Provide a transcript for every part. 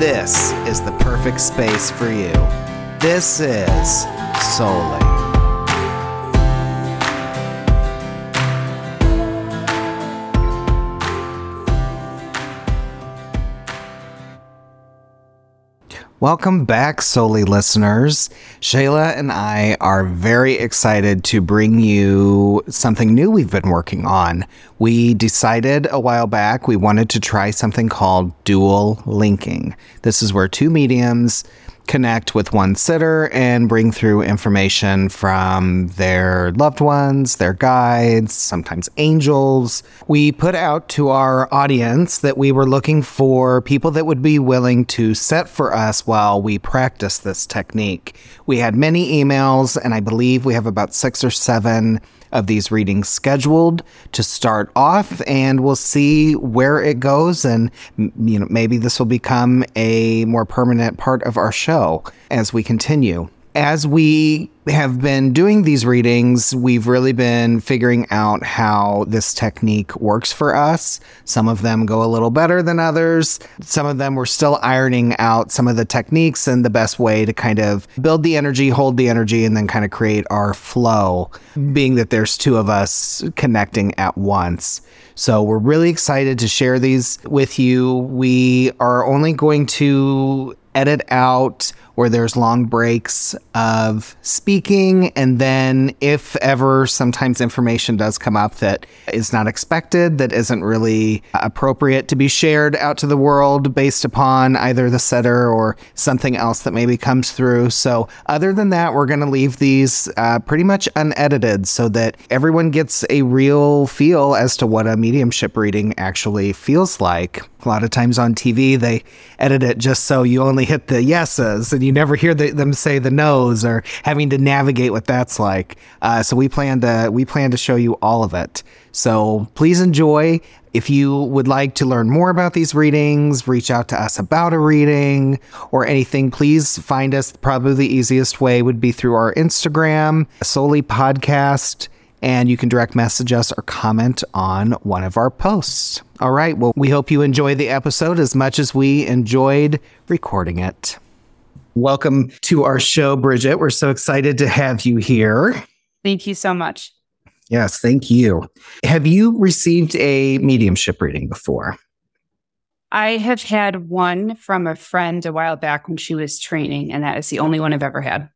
this is the perfect space for you. This is Souly. Welcome back, Souly listeners. Shayla and I are very excited to bring you something new we've been working on. We decided a while back we wanted to try something called dual linking. This is where two mediums connect with one sitter and bring through information from their loved ones, their guides, sometimes angels. We put out to our audience that we were looking for people that would be willing to set for us while we practice this technique. We had many emails, and I believe we have about 6 or 7 of these readings scheduled to start off, and we'll see where it goes, and maybe this will become a more permanent part of our show as we continue. As we have been doing these readings, we've really been figuring out how this technique works for us. Some of them go a little better than others. Some of them we're still ironing out some of the techniques and the best way to kind of build the energy, hold the energy, and then kind of create our flow, being that there's two of us connecting at once. So we're really excited to share these with you. We are only going to edit out where there's long breaks of speaking. And then if ever sometimes information does come up that is not expected, that isn't really appropriate to be shared out to the world based upon either the setter or something else that maybe comes through. So other than that, we're going to leave these pretty much unedited so that everyone gets a real feel as to what a mediumship reading actually feels like. A lot of times on TV, they edit it just so you only hit the yeses and you never hear them say the no's or having to navigate what that's like. So we plan to show you all of it. So please enjoy. If you would like to learn more about these readings, reach out to us about a reading or anything, please find us. Probably the easiest way would be through our Instagram, Souly Podcast. And you can direct message us or comment on one of our posts. All right. Well, we hope you enjoy the episode as much as we enjoyed recording it. Welcome to our show, Bridget. We're so excited to have you here. Thank you so much. Yes, thank you. Have you received a mediumship reading before? I have had one from a friend a while back when she was training, and that is the only one I've ever had.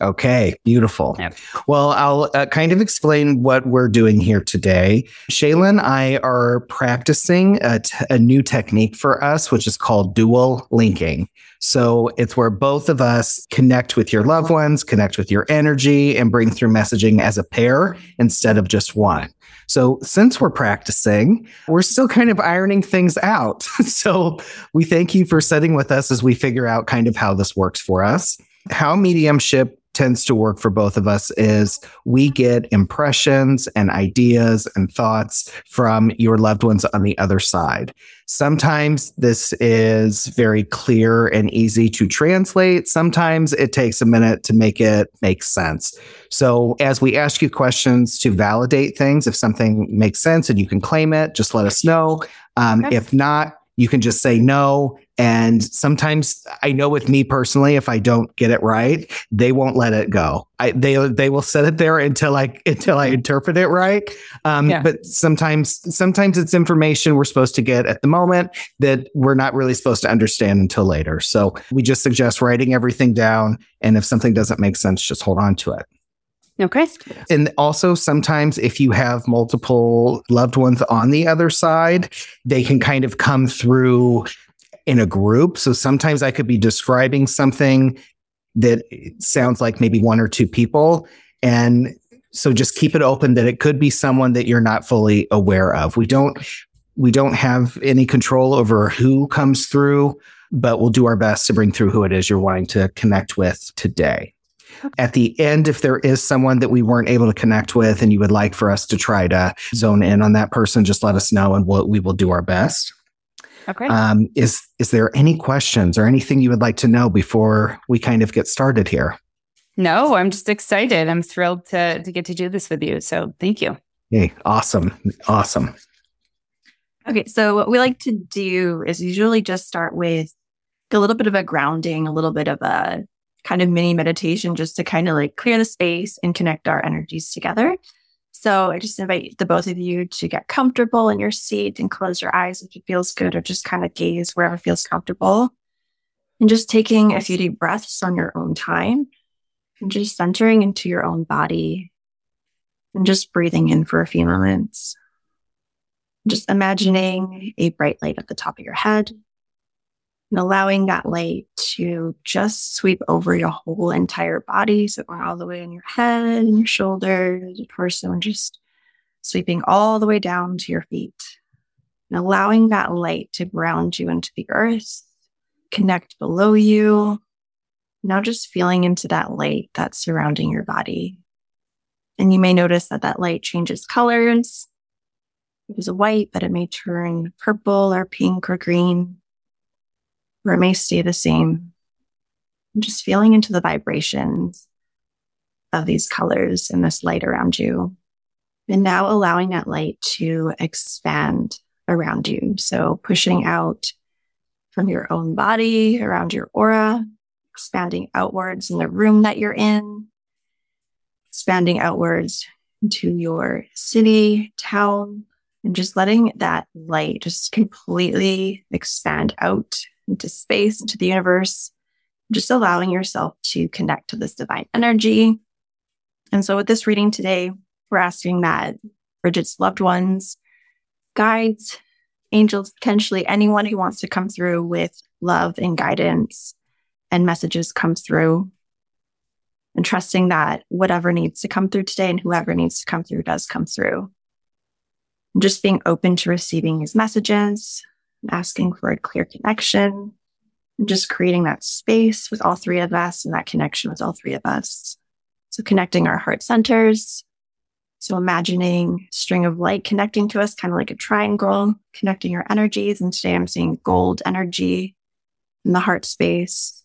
Okay, beautiful. Yep. Well, I'll kind of explain what we're doing here today. Shayla and I are practicing a new technique for us, which is called dual linking. So it's where both of us connect with your loved ones, connect with your energy, and bring through messaging as a pair instead of just one. So since we're practicing, we're still kind of ironing things out. So we thank you for sitting with us as we figure out kind of how this works for us. How mediumship tends to work for both of us is we get impressions and ideas and thoughts from your loved ones on the other side. Sometimes this is very clear and easy to translate. Sometimes it takes a minute to make it make sense. So as we ask you questions to validate things, if something makes sense and you can claim it, just let us know. If not, you can just say no. And sometimes I know with me personally, if I don't get it right, they won't let it go. They will set it there until I interpret it right. But sometimes it's information we're supposed to get at the moment that we're not really supposed to understand until later. So we just suggest writing everything down. And if something doesn't make sense, just hold on to it. Okay. And also sometimes if you have multiple loved ones on the other side, they can kind of come through in a group. So sometimes I could be describing something that sounds like maybe 1 or 2 people. And so just keep it open that it could be someone that you're not fully aware of. We don't We don't have any control over who comes through, but we'll do our best to bring through who it is you're wanting to connect with today. At the end, if there is someone that we weren't able to connect with and you would like for us to try to zone in on that person, just let us know and we will do our best. Okay. Is there any questions or anything you would like to know before we kind of get started here? No, I'm just excited. I'm thrilled to get to do this with you. So thank you. Hey, awesome. Okay, so what we like to do is usually just start with a little bit of a grounding, a little bit of a kind of mini meditation just to kind of like clear the space and connect our energies together. So I just invite the both of you to get comfortable in your seat and close your eyes if it feels good, or just kind of gaze wherever feels comfortable. And just taking a few deep breaths on your own time and just centering into your own body and just breathing in for a few moments. Just imagining a bright light at the top of your head and allowing that light to just sweep over your whole entire body. So going all the way on your head and your shoulders, your torso, and just sweeping all the way down to your feet. And allowing that light to ground you into the earth, connect below you. Now just feeling into that light that's surrounding your body. And you may notice that that light changes colors. It was white, but it may turn purple or pink or green, or it may stay the same. I'm just feeling into the vibrations of these colors and this light around you. And now allowing that light to expand around you. So pushing out from your own body, around your aura, expanding outwards in the room that you're in, expanding outwards into your city, town, and just letting that light just completely expand out into space, into the universe, just allowing yourself to connect to this divine energy. And so with this reading today, we're asking that Bridget's loved ones, guides, angels, potentially anyone who wants to come through with love and guidance and messages come through. And trusting that whatever needs to come through today and whoever needs to come through does come through. Just being open to receiving these messages, asking for a clear connection, and just creating that space with all three of us and that connection with all three of us. So connecting our heart centers. So imagining a string of light connecting to us, kind of like a triangle, connecting our energies. And today I'm seeing gold energy in the heart space.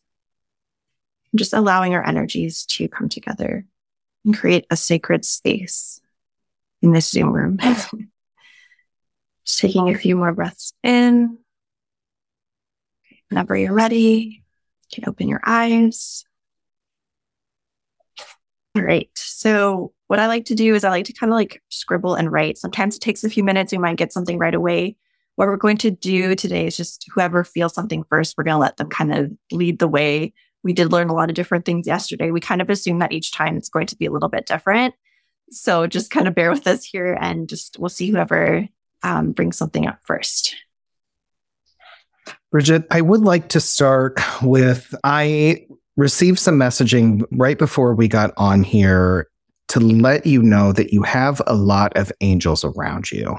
And just allowing our energies to come together and create a sacred space in this Zoom room. Just taking a few more breaths in. Whenever you're ready, you can open your eyes. All right. So what I like to do is I like to kind of like scribble and write. Sometimes it takes a few minutes. We might get something right away. What we're going to do today is just whoever feels something first, we're going to let them kind of lead the way. We did learn a lot of different things yesterday. We kind of assume that each time it's going to be a little bit different. So just kind of bear with us here and just we'll see whoever bring something up first. Bridget, I would like to start with, I received some messaging right before we got on here to let you know that you have a lot of angels around you.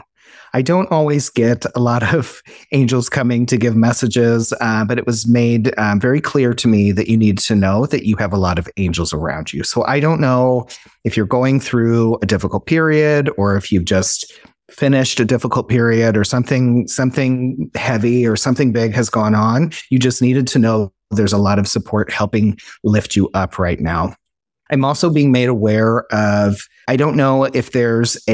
I don't always get a lot of angels coming to give messages, but it was made very clear to me that you need to know that you have a lot of angels around you. So I don't know if you're going through a difficult period or if you've just finished a difficult period or something heavy or something big has gone on. You just needed to know there's a lot of support helping lift you up right now. I'm also being made aware of, I don't know if there's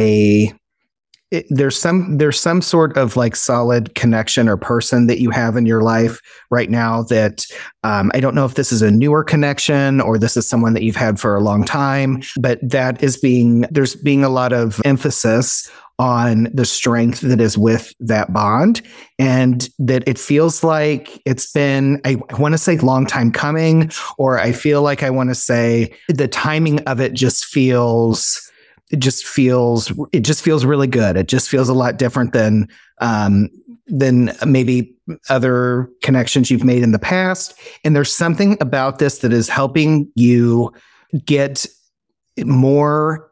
some sort of like solid connection or person that you have in your life right now that I don't know if this is a newer connection or this is someone that you've had for a long time, but there's being a lot of emphasis on the strength that is with that bond, and that it feels like it's been, I want to say long time coming, or I feel like I want to say the timing of it just feels really good. It just feels a lot different than maybe other connections you've made in the past. And there's something about this that is helping you get more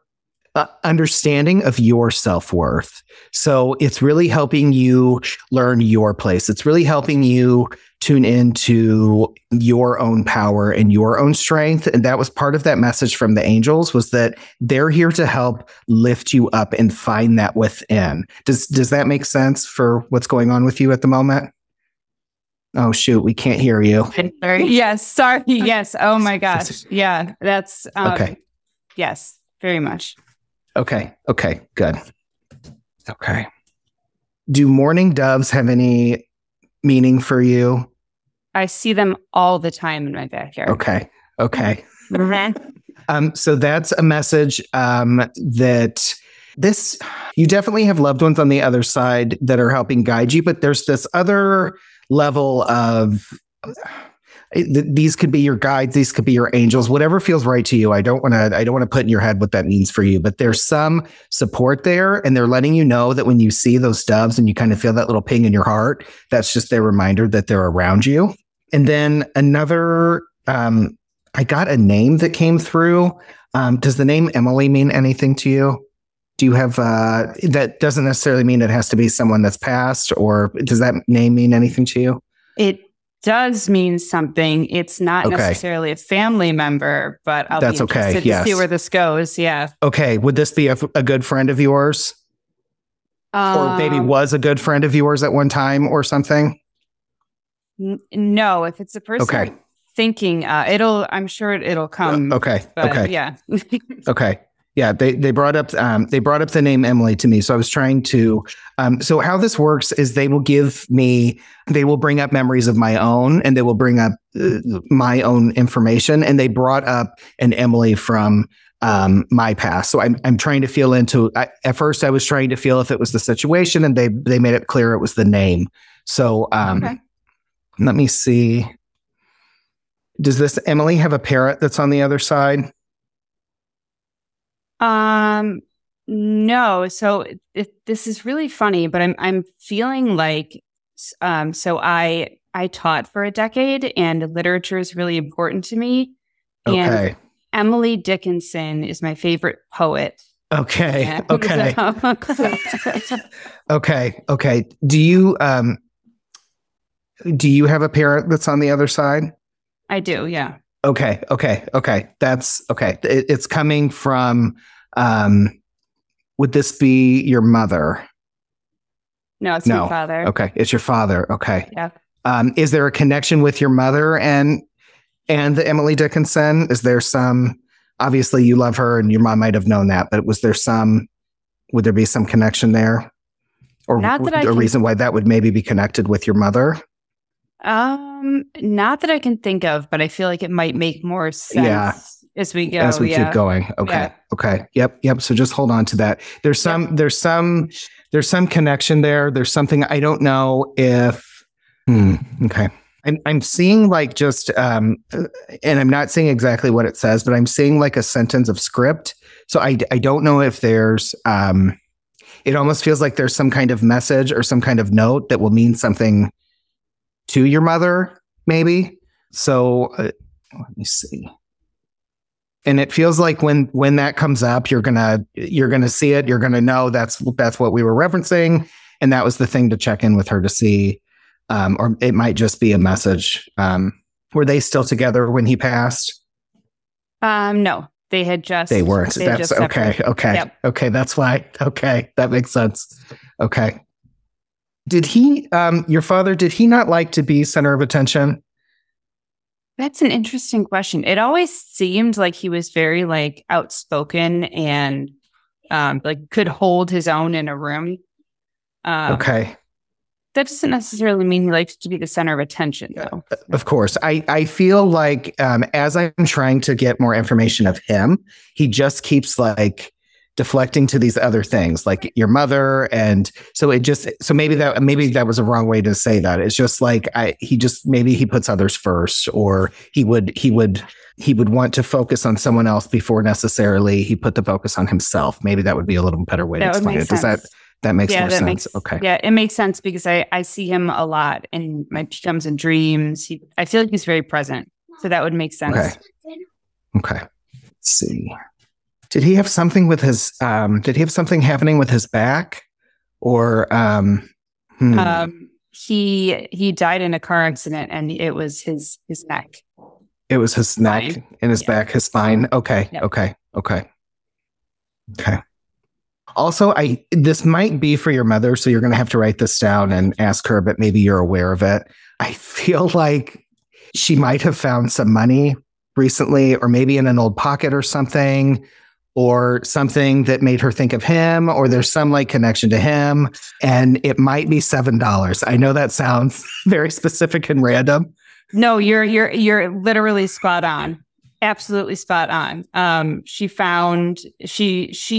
understanding of your self-worth. So it's really helping you learn your place. It's really helping you tune into your own power and your own strength. And that was part of that message from the angels, was that they're here to help lift you up and find that within. Does that make sense for what's going on with you at the moment? Oh, shoot. We can't hear you. Yes. Sorry. Yes. Oh, my gosh. Yeah. That's okay. Yes. Very much. Okay. Okay. Good. Okay. Do mourning doves have any meaning for you? I see them all the time in my backyard. Okay. Okay. So that's a message that this, you definitely have loved ones on the other side that are helping guide you, but there's this other level of these could be your guides, these could be your angels, whatever feels right to you. I don't want to put in your head what that means for you, but there's some support there, and they're letting you know that when you see those doves and you kind of feel that little ping in your heart, that's just their reminder that they're around you. And then another, I got a name that came through. Does the name Emily mean anything to you? Do you have, that doesn't necessarily mean it has to be someone that's passed, or does that name mean anything to you? It does mean something. It's not necessarily a family member, but I'll be interested to see where this goes. Yeah. Okay. Would this be a good friend of yours? Or maybe was a good friend of yours at one time or something? No, if it's a person I'm thinking, I'm sure it'll come. Yeah. Okay. Yeah, they brought up the name Emily to me. So I was trying to, so how this works is they will bring up memories of my own, and they will bring up my own information. And they brought up an Emily from my past. So I'm trying to feel into, at first I was trying to feel if it was the situation, and they made it clear it was the name. So let me see. Does this Emily have a parrot that's on the other side? No. So this is really funny, but I'm feeling like, so I taught for a decade, and literature is really important to me. And Emily Dickinson is my favorite poet. Okay. Yeah. Okay. Okay. Okay. Do you have a parent that's on the other side? I do. Yeah. Okay. That's okay. It's coming from, would this be your mother? No, it's my father. Okay. It's your father. Okay. Yeah. Is there a connection with your mother and the Emily Dickinson? Is there some, obviously you love her and your mom might've known that, but would there be some connection there, or reason why that would maybe be connected with your mother? Not that I can think of, but I feel like it might make more sense as we go. As we keep going. Okay. Yeah. Okay. Yep. So just hold on to that. There's some connection there. There's something, I don't know if, okay. I'm seeing like just, and I'm not seeing exactly what it says, but I'm seeing like a sentence of script. So I don't know if there's, it almost feels like there's some kind of message or some kind of note that will mean something to your mother, maybe. So let me see. And it feels like when that comes up, you're gonna see it. You're gonna know that's what we were referencing, and that was the thing to check in with her to see. Or it might just be a message. Were they still together when he passed? No, they had just. They weren't. That's just okay. Okay. Yep. Okay. That's why. Okay, that makes sense. Okay. Did he, your father, did he not like to be center of attention? That's an interesting question. It always seemed like he was very like outspoken and like could hold his own in a room. Okay. That doesn't necessarily mean he likes to be the center of attention, though. Of course. I feel like as I'm trying to get more information of him, he just keeps like deflecting to these other things like your mother. And so it just, so maybe that was a wrong way to say that. It's just like, maybe he puts others first, or he would want to focus on someone else before necessarily he put the focus on himself. Maybe that would be a little better way to explain it. Does that makes more sense? Okay. Yeah, it makes sense because I see him a lot in my dreams and dreams. I feel like he's very present. So that would make sense. Okay. Let's see. Did he have something with his? Did he have something happening with his back? Or he died in a car accident, and it was his neck. It was his neck and his back, his spine. Okay. Also, this might be for your mother, so you're going to have to write this down and ask her, but maybe you're aware of it. I feel like she might have found some money recently, or maybe in an old pocket or something that made her think of him, or there's some like connection to him, and it might be $7. I know that sounds very specific and random. No, you're literally spot on. Absolutely spot on. She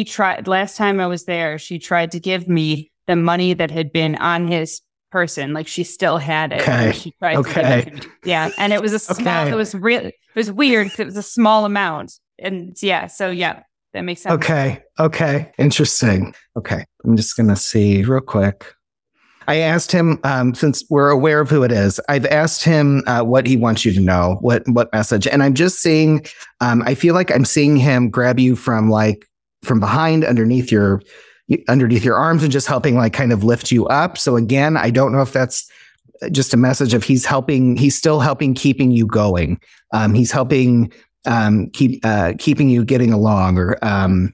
tried last time I was there, she tried to give me the money that had been on his person. Like she still had it. Okay. She tried to give it to me. Yeah. And it was a small, it was real. It was weird because it was a small amount. And that makes sense. Okay. Interesting. Okay. I'm just going to see real quick. I asked him, since we're aware of who it is, I've asked him what he wants you to know, what message. And I'm just seeing, I feel like I'm seeing him grab you from behind underneath your arms and just helping kind of lift you up. So again, I don't know if that's just a message of he's still helping keeping you going. He's helping keeping you getting along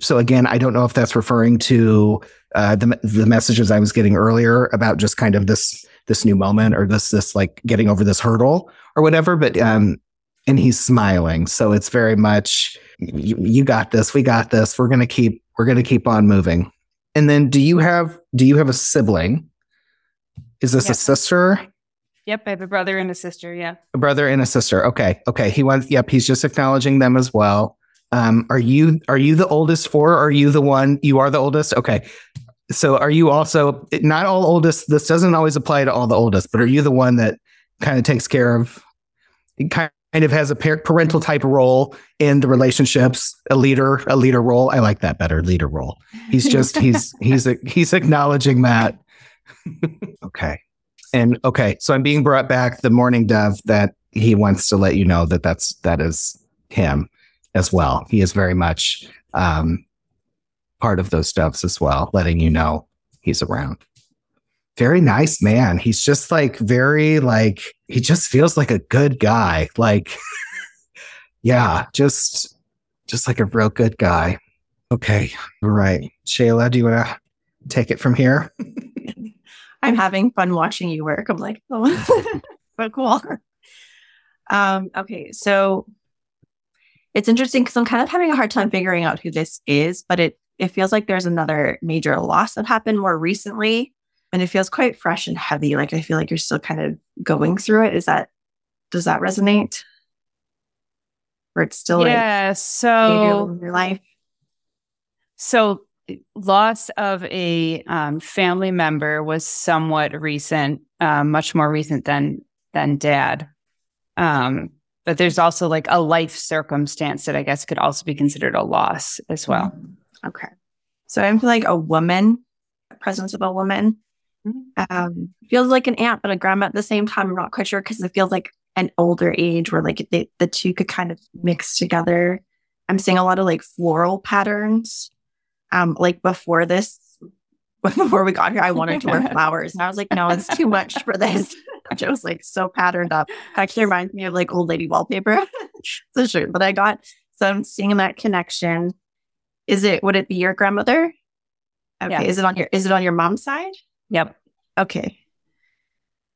so again, I don't know if that's referring to the messages I was getting earlier about just kind of this new moment or this like getting over this hurdle or whatever. But and he's smiling, so it's very much you got this, we got this, we're gonna keep on moving. And then, do you have a sibling? Is this a sister? Yep, I have a brother and a sister. Yeah, a brother and a sister. Okay. He wants. Yep, he's just acknowledging them as well. Are you the oldest four? Are you the one? You are the oldest. Okay. So are you also not all oldest? This doesn't always apply to all the oldest, but are you the one that kind of takes care of, kind of has a parental type role in the relationships, a leader role? I like that better, leader role. He's just, he's acknowledging that. Okay. And okay. So I'm being brought back the morning dove that he wants to let you know that is him as well. He is very much part of those doves as well, letting you know he's around. Very nice man. He's just he just feels like a good guy. Just like a real good guy. Okay. All right. Shayla, do you want to take it from here? I'm having fun watching you work. I'm like, oh, so cool. Okay. So it's interesting because I'm kind of having a hard time figuring out who this is, but it feels like there's another major loss that happened more recently, and it feels quite fresh and heavy. Like I feel like you're still kind of going through it. Does that resonate? Or it's still in your life? So loss of a family member was somewhat recent, much more recent than Dad. But there's also like a life circumstance that I guess could also be considered a loss as well. Okay. So I'm like a woman, the presence of a woman. Mm-hmm. Feels like an aunt, but a grandma at the same time. I'm not quite sure because it feels like an older age where like the two could kind of mix together. I'm seeing a lot of like floral patterns. Like before we got here, I wanted to wear flowers. And I was like, no, it's too much for this. Which I was like so patterned up. Actually reminds me of like old lady wallpaper. The shirt that I got. So I'm seeing that connection. Would it be your grandmother? Okay. Yeah. Is it on your mom's side? Yep. Okay.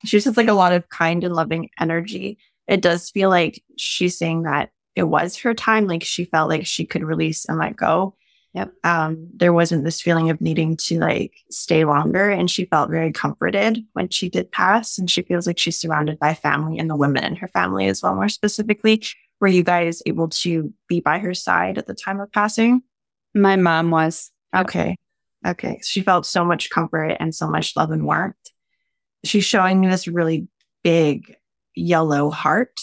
She's just like a lot of kind and loving energy. It does feel like she's saying that it was her time. Like she felt like she could release and let go. Yep. There wasn't this feeling of needing to like stay longer, and she felt very comforted when she did pass, and she feels like she's surrounded by family and the women in her family as well, more specifically. Were you guys able to be by her side at the time of passing? My mom was. Okay. Okay. She felt so much comfort and so much love and warmth. She's showing me this really big yellow heart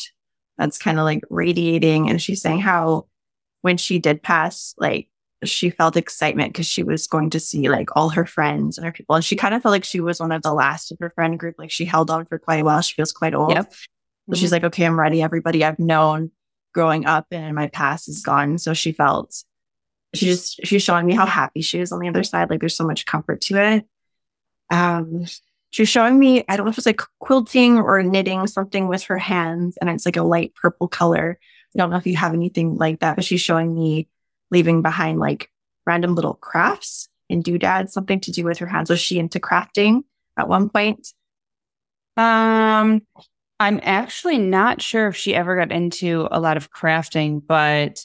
that's kind of like radiating, and she's saying how when she did pass, like she felt excitement because she was going to see like all her friends and her people. And she kind of felt like she was one of the last of her friend group. Like she held on for quite a while. She feels quite old. Yep. So she's like, okay, I'm ready. Everybody I've known growing up and in my past is gone. So she's showing me how happy she is on the other side. Like there's so much comfort to it. She's showing me, I don't know if it's like quilting or knitting something with her hands, and it's like a light purple color. I don't know if you have anything like that, but she's showing me leaving behind like random little crafts and doodads, something to do with her hands. Was she into crafting at one point? I'm actually not sure if she ever got into a lot of crafting, but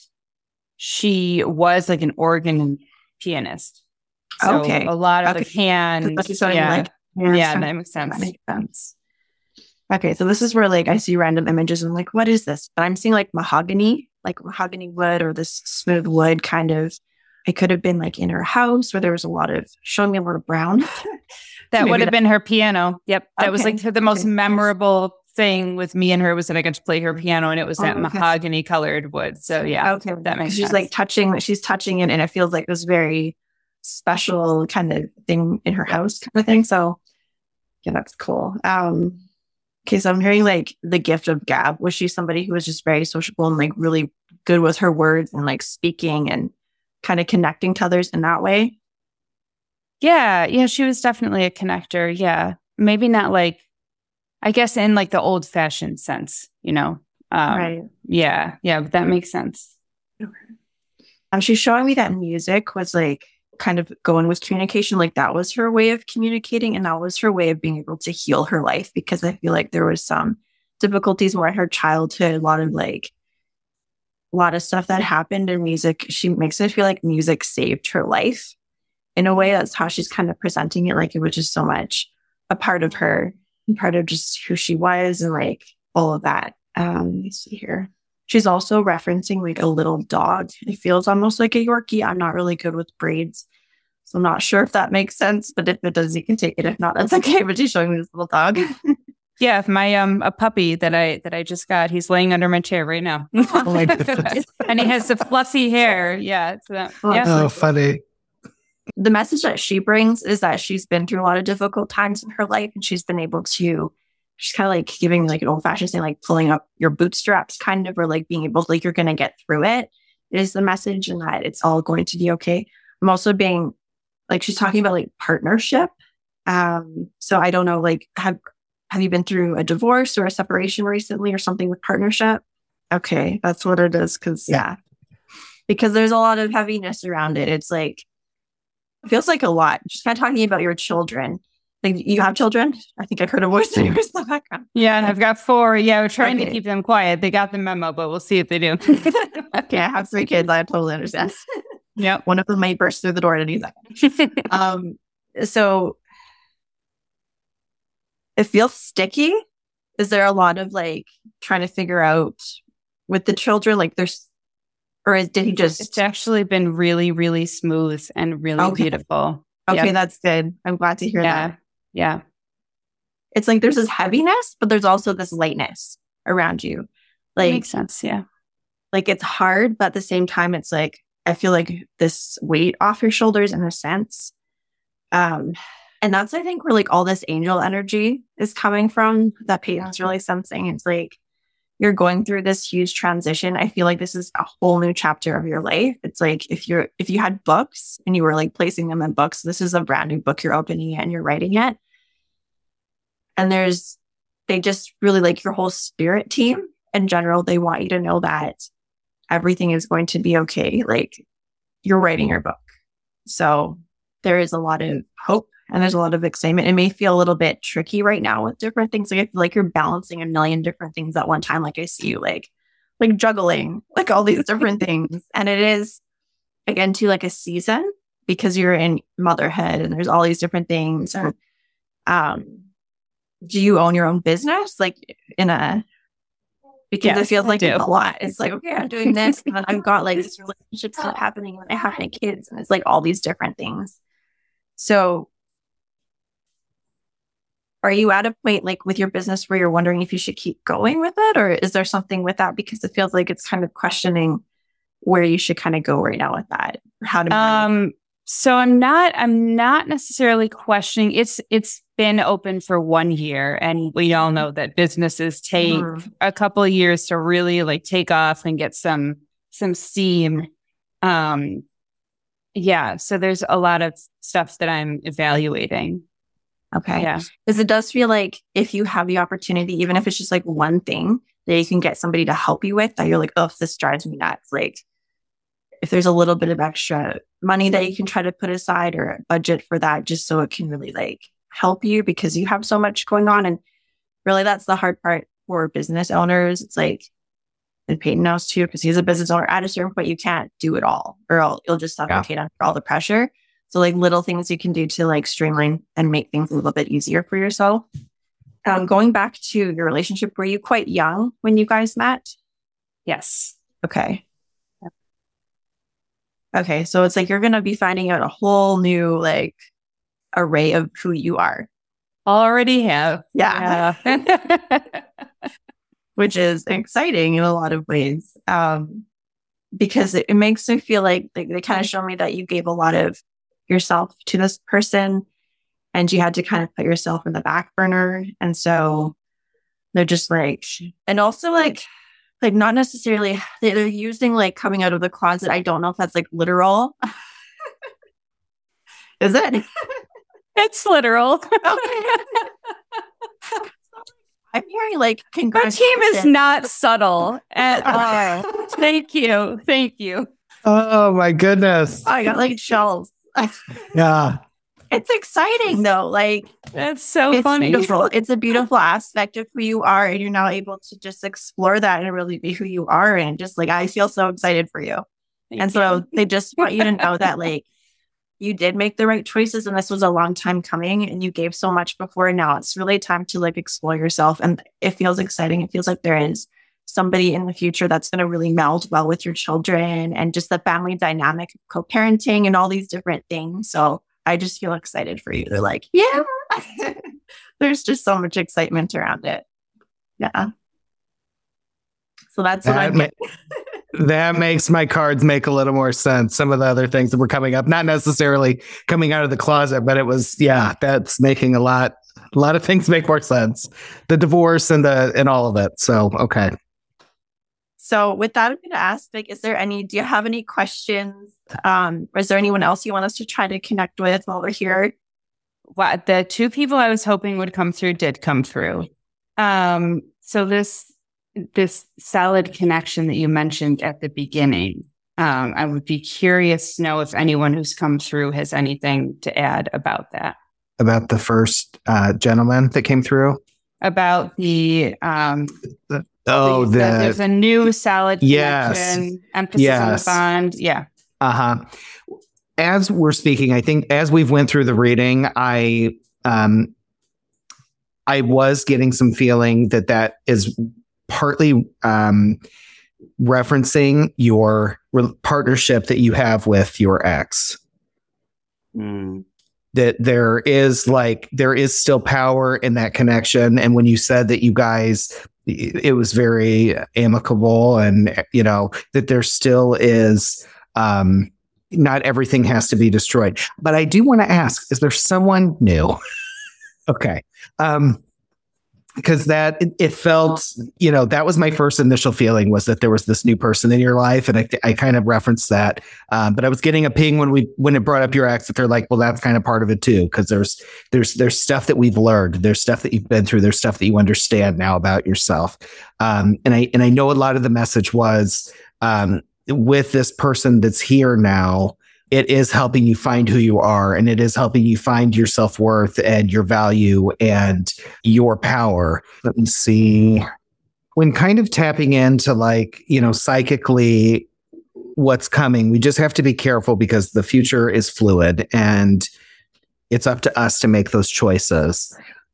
she was like an organ pianist. So okay. A lot of the hand. Yeah, that makes sense. Okay, so this is where like I see random images and I'm like, what is this? But I'm seeing like mahogany wood or this smooth wood kind of. It could have been like in her house where there was a lot of, showing me a lot of brown. That would have been her piano. Yep. That was like the most memorable thing with me and her was that I got to play her piano, and it was that mahogany colored wood. So yeah. Okay. That makes sense. She's touching it, and it feels like it was very special kind of thing in her house kind of thing. So yeah, that's cool. Okay, so I'm hearing like the gift of gab. Was she somebody who was just very sociable and like really good with her words and like speaking and kind of connecting to others in that way? Yeah, she was definitely a connector. Yeah, maybe not like, I guess in like the old fashioned sense, you know? Right. Yeah, but that makes sense. Okay. She's showing me that music was like kind of going with communication, like that was her way of communicating, and that was her way of being able to heal her life, because I feel like there was some difficulties where in her childhood, a lot of stuff that happened in music. She makes it feel like music saved her life in a way. That's how she's kind of presenting it, like it was just so much a part of her, part of just who she was and like all of that. Let me see here. She's also referencing like a little dog. It feels almost like a Yorkie. I'm not really good with breeds, so I'm not sure if that makes sense, but if it does, you can take it. If not, that's okay. But she's showing me this little dog. Yeah, my a puppy that I just got. He's laying under my chair right now. And he has the fluffy hair. Yeah. Oh, funny. The message that she brings is that she's been through a lot of difficult times in her life, and she's been able to, she's kind of like giving like an old fashioned thing, like pulling up your bootstraps kind of, or like being able to, like, you're going to get through it is the message, and that it's all going to be okay. I'm also being like, she's talking about like partnership. So I don't know, like have you been through a divorce or a separation recently or something with partnership? Okay, that's what it is. Because there's a lot of heaviness around it. It's like, it feels like a lot. Just kind of talking about your children. Like, you have children? I think I've heard a voice in the background. Yeah, and I've got 4. Yeah, we're trying to keep them quiet. They got the memo, but we'll see if they do. Okay, I have 3 kids. I totally understand. Yeah, one of them might burst through the door at any second. So it feels sticky. Is there a lot of like trying to figure out with the children? Like there's, or did he just? It's actually been really, really smooth and really beautiful. Okay, yep. That's good. I'm glad to hear that. Yeah. It's like there's this heaviness, but there's also this lightness around you. Like, that makes sense. Yeah. Like it's hard, but at the same time, it's like, I feel like this weight off your shoulders in a sense. And that's, I think, where like all this angel energy is coming from that Peyton's really sensing. It's like, you're going through this huge transition. I feel like this is a whole new chapter of your life. It's like if you had books and you were like placing them in books, this is a brand new book you're opening it and you're writing it. And they just really like your whole spirit team in general. They want you to know that everything is going to be okay. Like you're writing your book. So there is a lot of hope and there's a lot of excitement. It may feel a little bit tricky right now with different things. Like I feel like you're balancing a million different things at one time. Like I see you like juggling like all these different things. And it is again too like a season because you're in motherhood and there's all these different things. And do you own your own business? Like because it feels like it's a lot. It's like, okay, I'm doing this, and then I've got like this relationship stuff happening when I have my kids, and it's like all these different things. So are you at a point like with your business where you're wondering if you should keep going with it, or is there something with that? Because it feels like it's kind of questioning where you should kind of go right now with that. How to So I'm not necessarily questioning. It's been open for 1 year, and we all know that businesses take a couple of years to really like take off and get some steam. Yeah. So there's a lot of stuff that I'm evaluating. Okay. Yeah. Because it does feel like if you have the opportunity, even if it's just like one thing that you can get somebody to help you with, that you're like, oh, this drives me nuts. Like if there's a little bit of extra money that you can try to put aside or budget for that, just so it can really like help you, because you have so much going on. And really that's the hard part for business owners. It's like, and Peyton knows too, because he's a business owner. At a certain point, you can't do it all, or you'll just suffocate under all the pressure. So, like little things you can do to like streamline and make things a little bit easier for yourself. Going back to your relationship, were you quite young when you guys met? Yes. Okay. Yep. Okay, so it's like you're going to be finding out a whole new like array of who you are. Already have. Yeah. Which is exciting in a lot of ways, because it makes me feel like they kind of show me that you gave a lot of yourself to this person and you had to kind of put yourself in the back burner. And so they're just like, and also like not necessarily, they're using like coming out of the closet. I don't know if that's like literal. Is it? It's literal. Okay. I'm hearing like congratulations. Our team is not subtle at all. Thank you. Oh my goodness. Oh, I got like chills. Yeah. It's exciting though. Like that's so funny. Beautiful. It's a beautiful aspect of who you are, and you're now able to just explore that and really be who you are. And just like I feel so excited for you. So they just want you to know that like you did make the right choices, and this was a long time coming, and you gave so much before. Now it's really time to like explore yourself, and it feels exciting. It feels like there is somebody in the future that's going to really meld well with your children and just the family dynamic, co-parenting and all these different things. So I just feel excited for you. They're like, yeah, there's just so much excitement around it. Yeah. So that's what I'm That makes my cards make a little more sense. Some of the other things that were coming up, not necessarily coming out of the closet, but it was, that's making a lot of things make more sense. The divorce and all of it. So, okay. So with that, I'm going to ask, like, do you have any questions? Is there anyone else you want us to try to connect with while we're here? Well, the two people I was hoping would come through did come through. So this solid connection that you mentioned at the beginning. I would be curious to know if anyone who's come through has anything to add about that. About the first gentleman that came through? About the... there's a new solid connection, emphasis on the bond. Yeah. Uh-huh. As we're speaking, I think as we've went through the reading, I was getting some feeling that is... partly referencing your partnership that you have with your ex. That there is still power in that connection. And when you said that you guys, it was very amicable, and you know, that there still is, not everything has to be destroyed. But I do want to ask, is there someone new? Okay. Because that it felt, you know, that was my first initial feeling, was that there was this new person in your life. And I kind of referenced that. But I was getting a ping when it brought up your ex, that they're like, well, that's kind of part of it too. Because there's stuff that we've learned. There's stuff that you've been through. There's stuff that you understand now about yourself. And I know a lot of the message was with this person that's here now, it is helping you find who you are, and it is helping you find your self-worth and your value and your power. Let me see. When kind of tapping into like, you know, psychically what's coming, we just have to be careful because the future is fluid and it's up to us to make those choices.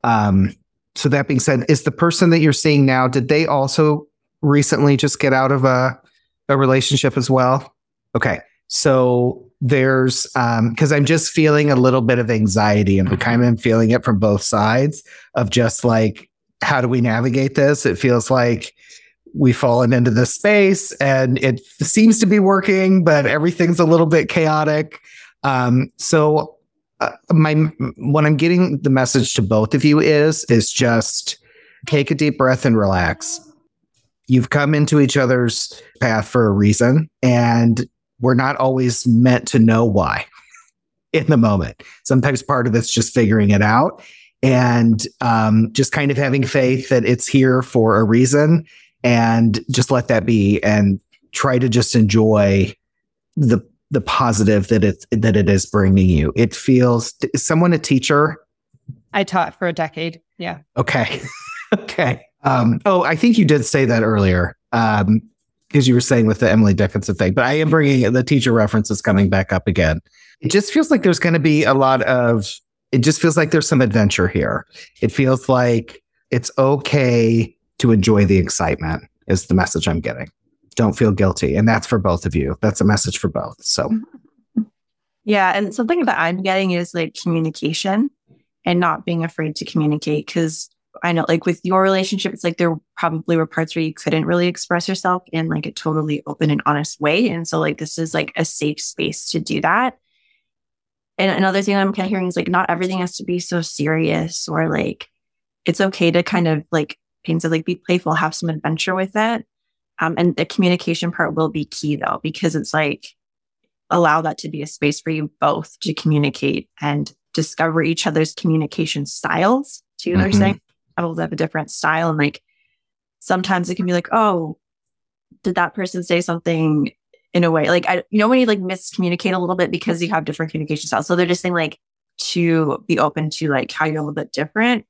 So that being said, is the person that you're seeing now, did they also recently just get out of a relationship as well? Okay. So there's, because I'm just feeling a little bit of anxiety, and I'm kind of feeling it from both sides of just like, how do we navigate this? It feels like we've fallen into this space and it seems to be working, but everything's a little bit chaotic. What I'm getting the message to both of you is just take a deep breath and relax. You've come into each other's path for a reason, and we're not always meant to know why in the moment. Sometimes part of it's just figuring it out and just kind of having faith that it's here for a reason, and just let that be and try to just enjoy the positive that it is bringing you. It feels, is someone a teacher? I taught for a decade. Yeah. Okay. Okay. I think you did say that earlier, because you were saying with the Emily Dickinson thing, but I am bringing the teacher references coming back up again. It just feels like there's going to be it just feels like there's some adventure here. It feels like it's okay to enjoy the excitement is the message I'm getting. Don't feel guilty. And that's for both of you. That's a message for both. So, yeah. And something that I'm getting is like communication and not being afraid to communicate, because I know, like, with your relationship, it's like there probably were parts where you couldn't really express yourself in like a totally open and honest way. And so like this is like a safe space to do that. And another thing I'm kind of hearing is like not everything has to be so serious, or like it's okay to kind of like paint it, like be playful, have some adventure with it. And the communication part will be key though, because it's like allow that to be a space for you both to communicate and discover each other's communication styles too. They're saying I will have a different style, and like sometimes it can be like, oh, did that person say something in a way like when you like miscommunicate a little bit because you have different communication styles. So they're just saying like to be open to like how you're a little bit different.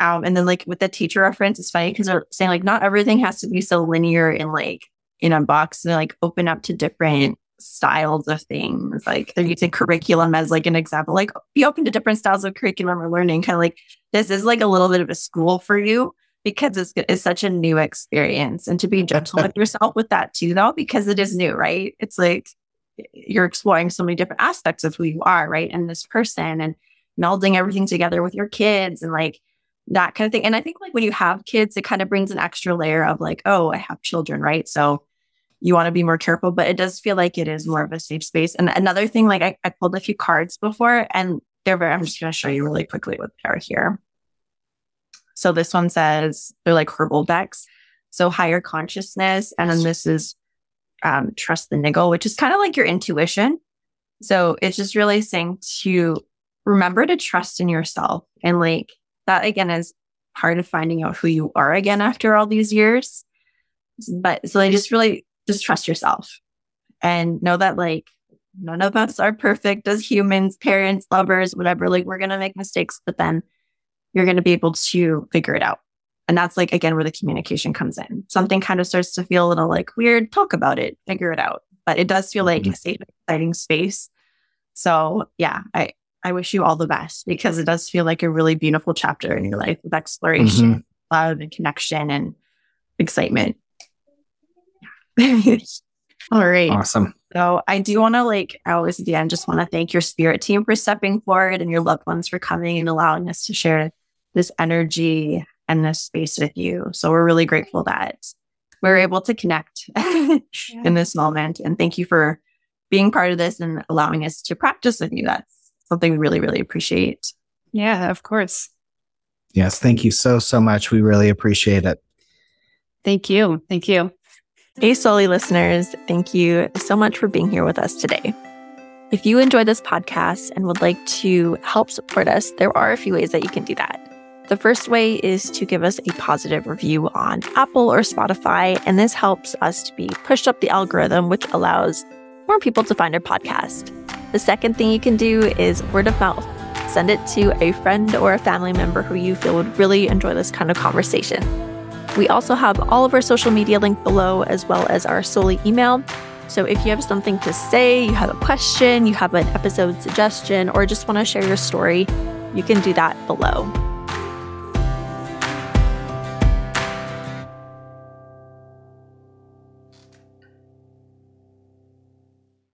And then like with the teacher reference, it's funny because they're saying like not everything has to be so linear and like in a box, and they're like open up to different styles of things. Like they're using curriculum as like an example, like be open to different styles of curriculum or learning. Kind of like this is like a little bit of a school for you because it's such a new experience, and to be gentle with yourself with that too, though, because it is new, right? It's like you're exploring so many different aspects of who you are, right? And this person, and melding everything together with your kids, and like that kind of thing. And I think like when you have kids, it kind of brings an extra layer of like, oh, I have children, right? So you want to be more careful, but it does feel like it is more of a safe space. And another thing, like I pulled a few cards before, and I'm just going to show you really quickly what they are here. So this one says, they're like herbal decks. So higher consciousness. And then this is trust the niggle, which is kind of like your intuition. So it's just really saying to remember to trust in yourself, and like, that again is part of finding out who you are again after all these years. But so I just really just trust yourself and know that like none of us are perfect as humans, parents, lovers, whatever. Like we're going to make mistakes, but then you're going to be able to figure it out. And that's like, again, where the communication comes in. Something kind of starts to feel a little like weird, talk about it, figure it out. But it does feel like a safe, exciting space. So yeah, I wish you all the best, because it does feel like a really beautiful chapter in your life with exploration, love, and connection and excitement. All right. Awesome. So I do want to always at the end, just want to thank your spirit team for stepping forward, and your loved ones for coming and allowing us to share this energy and this space with you. So we're really grateful that we're able to connect in this moment. And thank you for being part of this and allowing us to practice with you. That's something we really, really appreciate. Yeah, of course. Yes. Thank you so, so much. We really appreciate it. Thank you. Thank you. Hey, Souly listeners. Thank you so much for being here with us today. If you enjoyed this podcast and would like to help support us, there are a few ways that you can do that. The first way is to give us a positive review on Apple or Spotify, and this helps us to be pushed up the algorithm, which allows more people to find our podcast. The second thing you can do is word of mouth. Send it to a friend or a family member who you feel would really enjoy this kind of conversation. We also have all of our social media linked below, as well as our Souly email. So if you have something to say, you have a question, you have an episode suggestion, or just want to share your story, you can do that below.